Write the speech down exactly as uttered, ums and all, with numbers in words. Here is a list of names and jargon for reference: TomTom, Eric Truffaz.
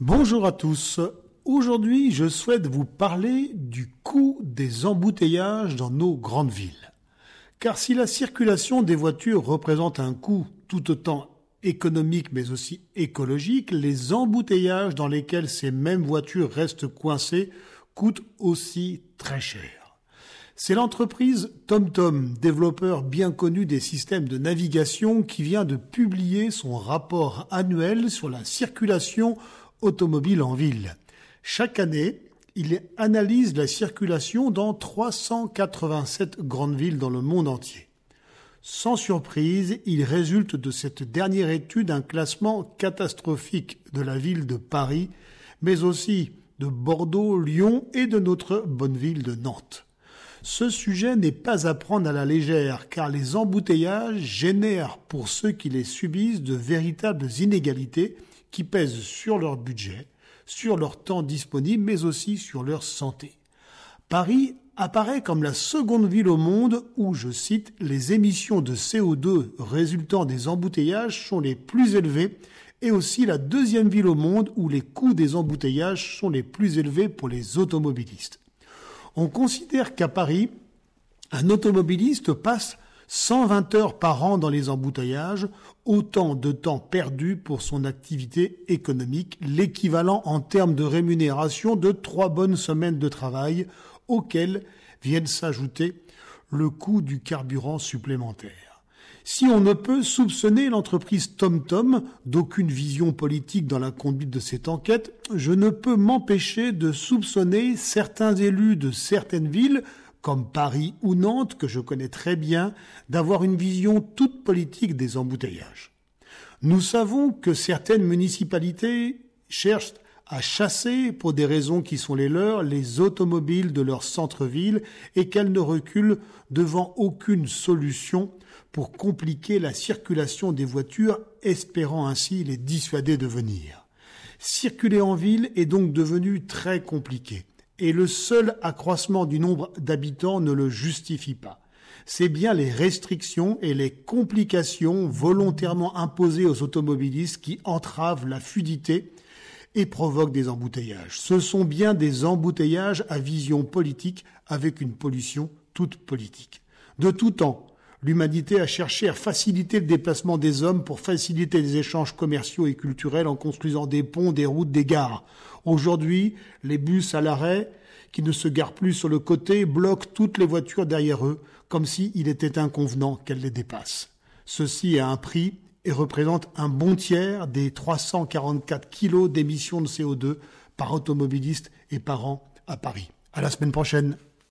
Bonjour à tous, aujourd'hui je souhaite vous parler du coût des embouteillages dans nos grandes villes. Car si la circulation des voitures représente un coût tout autant économique mais aussi écologique, les embouteillages dans lesquels ces mêmes voitures restent coincées coûtent aussi très cher. C'est l'entreprise TomTom, développeur bien connu des systèmes de navigation, qui vient de publier son rapport annuel sur la circulation automobile en ville. Chaque année, il analyse la circulation dans trois cent quatre-vingt-sept grandes villes dans le monde entier. Sans surprise, il résulte de cette dernière étude un classement catastrophique de la ville de Paris, mais aussi de Bordeaux, Lyon et de notre bonne ville de Nantes. Ce sujet n'est pas à prendre à la légère, car les embouteillages génèrent pour ceux qui les subissent de véritables inégalités qui pèsent sur leur budget, sur leur temps disponible, mais aussi sur leur santé. Paris apparaît comme la seconde ville au monde où, je cite, « les émissions de C O deux résultant des embouteillages sont les plus élevées et aussi la deuxième ville au monde où les coûts des embouteillages sont les plus élevés pour les automobilistes ». On considère qu'à Paris, un automobiliste passe cent vingt heures par an dans les embouteillages, autant de temps perdu pour son activité économique, l'équivalent en termes de rémunération de trois bonnes semaines de travail, auxquelles viennent s'ajouter le coût du carburant supplémentaire. Si on ne peut soupçonner l'entreprise TomTom d'aucune vision politique dans la conduite de cette enquête, je ne peux m'empêcher de soupçonner certains élus de certaines villes, comme Paris ou Nantes, que je connais très bien, d'avoir une vision toute politique des embouteillages. Nous savons que certaines municipalités cherchent à chasser, pour des raisons qui sont les leurs, les automobiles de leur centre-ville et qu'elles ne reculent devant aucune solution pour compliquer la circulation des voitures, espérant ainsi les dissuader de venir. Circuler en ville est donc devenu très compliqué. Et le seul accroissement du nombre d'habitants ne le justifie pas. C'est bien les restrictions et les complications volontairement imposées aux automobilistes qui entravent la fluidité et provoquent des embouteillages. Ce sont bien des embouteillages à vision politique, avec une pollution toute politique. De tout temps, l'humanité a cherché à faciliter le déplacement des hommes pour faciliter les échanges commerciaux et culturels en construisant des ponts, des routes, des gares. Aujourd'hui, les bus à l'arrêt, qui ne se garent plus sur le côté, bloquent toutes les voitures derrière eux, comme s'il était inconvenant qu'elles les dépassent. Ceci a un prix et représente un bon tiers des trois cent quarante-quatre kilos d'émissions de C O deux par automobiliste et par an à Paris. À la semaine prochaine.